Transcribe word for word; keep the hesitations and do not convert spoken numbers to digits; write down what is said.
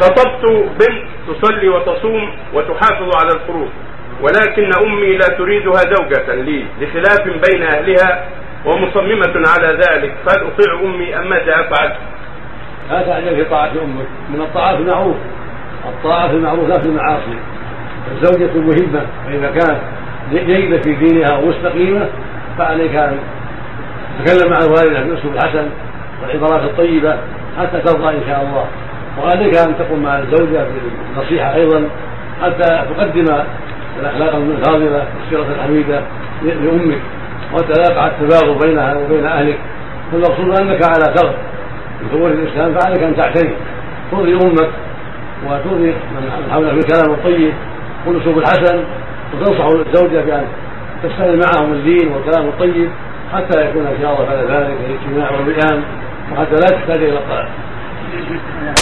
خطبت بنت تصلي وتصوم وتحافظ على الفروض، ولكن أمي لا تريدها زوجة لي لخلاف بين أهلها ومصممة على ذلك، فهل أطيع أمي أم ماذا أفعل؟ لا تعجل في طاعة أمك، من الطاعة المعروف، الطاعة المعروف لا في المعاصي. الزوجة مهمة، فإذا كانت جيدة في دينها ومستقيمة فعليك أن تتكلم مع والدها بأسلوب حسن والعبارات الطيبة حتى ترضى إن شاء الله، وعليك أن تقوم مع الزوجة بالنصيحة أيضا حتى تقدم الأخلاق الفاضلة والسيرة الحميدة لأمك، وأنت لا يقع التباغض بينها وبين أهلك. فالمقصود أنك على ثغر بثبوت الإسلام، فعليك أن تعتني ترضي أمك وترضي من حولك بالكلام الطيب والأسلوب الحسن، وتنصح الزوجة بأن تستعمل معهم الدين والكلام الطيب حتى يكون إن شاء الله بعد ذلك الاجتماع والبيان، وحتى لا تحتاج إلى الطلاق.